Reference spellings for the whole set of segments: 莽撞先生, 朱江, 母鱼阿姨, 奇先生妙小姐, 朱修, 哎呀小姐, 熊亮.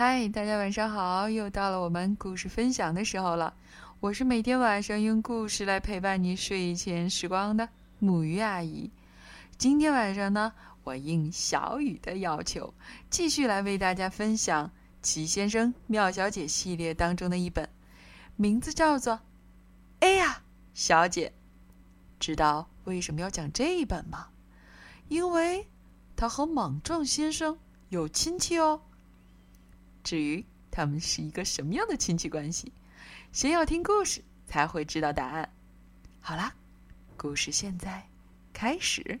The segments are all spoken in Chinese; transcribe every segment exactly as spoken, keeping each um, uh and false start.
嗨，大家晚上好，又到了我们故事分享的时候了。我是每天晚上用故事来陪伴你睡前时光的母鱼阿姨。今天晚上呢，我应小雨的要求，继续来为大家分享奇先生妙小姐系列当中的一本，名字叫做哎呀小姐。知道为什么要讲这一本吗？因为他和莽撞先生有亲戚哦。至于他们是一个什么样的亲戚关系，先要听故事才会知道答案。好啦，故事现在开始。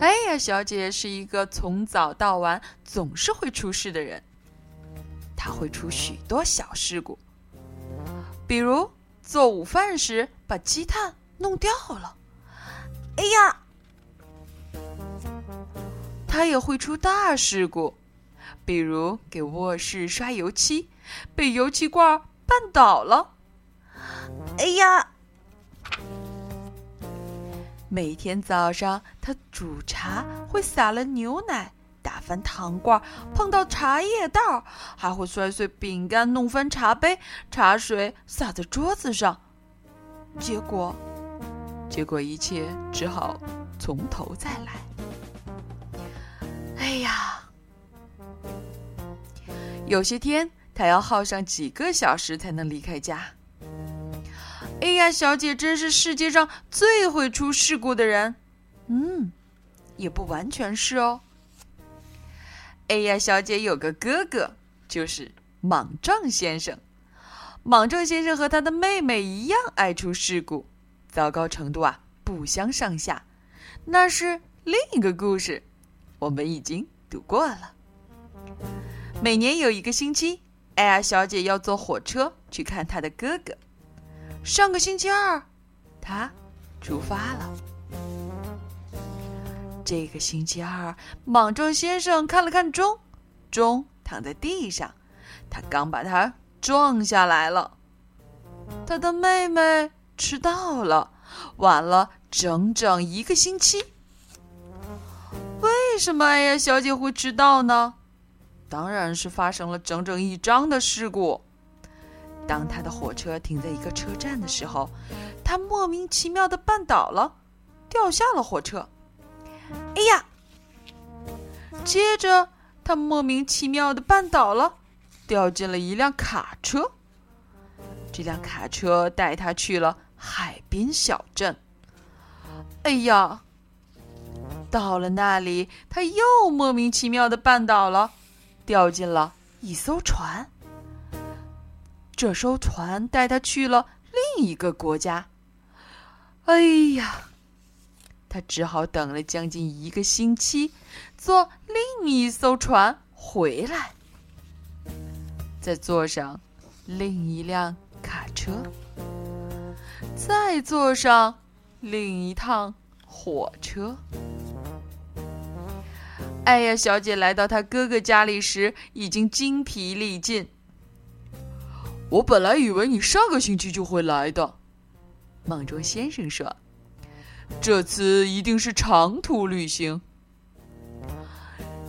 哎呀，小姐是一个从早到晚总是会出事的人，她会出许多小事故，比如做午饭时把鸡蛋弄掉了，哎呀！他也会出大事故，比如给卧室刷油漆，被油漆罐绊倒了，哎呀！每天早上他煮茶会洒了牛奶，打翻糖罐，碰到茶叶袋，还会摔碎饼干，弄翻茶杯，茶水洒在桌子上。结果结果一切只好从头再来。哎呀，有些天他要耗上几个小时才能离开家。哎呀，小姐真是世界上最会出事故的人。嗯，也不完全是哦。哎呀，小姐有个哥哥，就是莽撞先生。莽撞先生和他的妹妹一样爱出事故，糟糕程度啊不相上下，那是另一个故事，我们已经读过了。每年有一个星期，艾亚小姐要坐火车去看她的哥哥。上个星期二，她出发了。这个星期二，莽撞先生看了看钟，钟躺在地上，他刚把它撞下来了。他的妹妹迟到了，晚了整整一个星期。为什么哎呀小姐会迟到呢？当然是发生了整整一章的事故。当她的火车停在一个车站的时候，她莫名其妙地绊倒了，掉下了火车。哎呀！接着她莫名其妙地绊倒了，掉进了一辆卡车。这辆卡车带他去了海滨小镇。哎呀，到了那里，他又莫名其妙地绊倒了，掉进了一艘船。这艘船带他去了另一个国家。哎呀，他只好等了将近一个星期，坐另一艘船回来。再坐上另一辆卡车，再坐上另一趟火车。艾亚小姐来到她哥哥家里时，已经精疲力尽。我本来以为你上个星期就会来的，莽撞先生说，这次一定是长途旅行。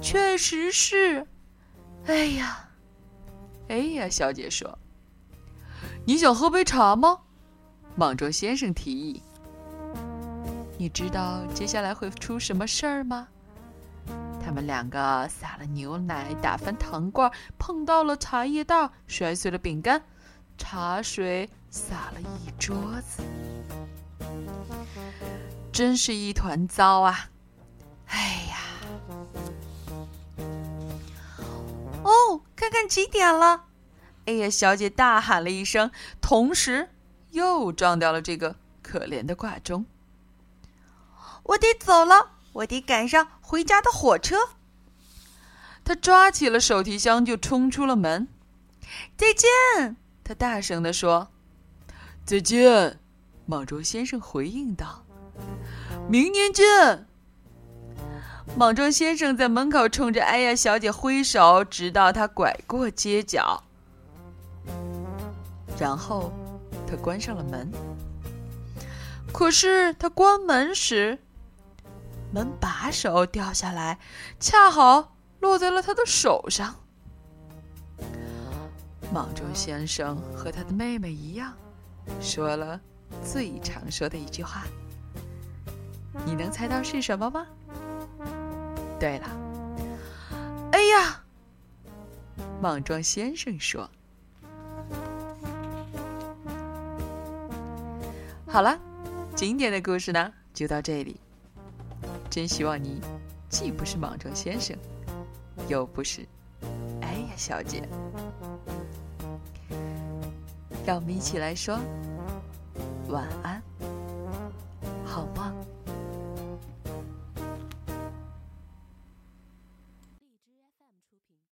确实是。哎呀，哎呀，小姐说，你想喝杯茶吗？莽撞先生提议。你知道接下来会出什么事儿吗？他们两个撒了牛奶，打翻糖罐，碰到了茶叶袋，摔碎了饼干，茶水洒了一桌子。真是一团糟啊。哎呀，哦，看看几点了！哎呀，小姐大喊了一声，同时又撞掉了这个可怜的挂钟。我得走了，我得赶上回家的火车。她抓起了手提箱就冲出了门。再见！她大声地说。再见！莽撞先生回应道。明年见！莽撞先生在门口冲着艾亚小姐挥手，直到她拐过街角，然后他关上了门。可是他关门时，门把手掉下来，恰好落在了他的手上。莽撞先生和他的妹妹一样，说了最常说的一句话，你能猜到是什么吗？对了，哎呀！莽撞先生说。好了，今天的故事呢就到这里。真希望你既不是莽撞先生，又不是哎呀小姐。让我们一起来说晚安。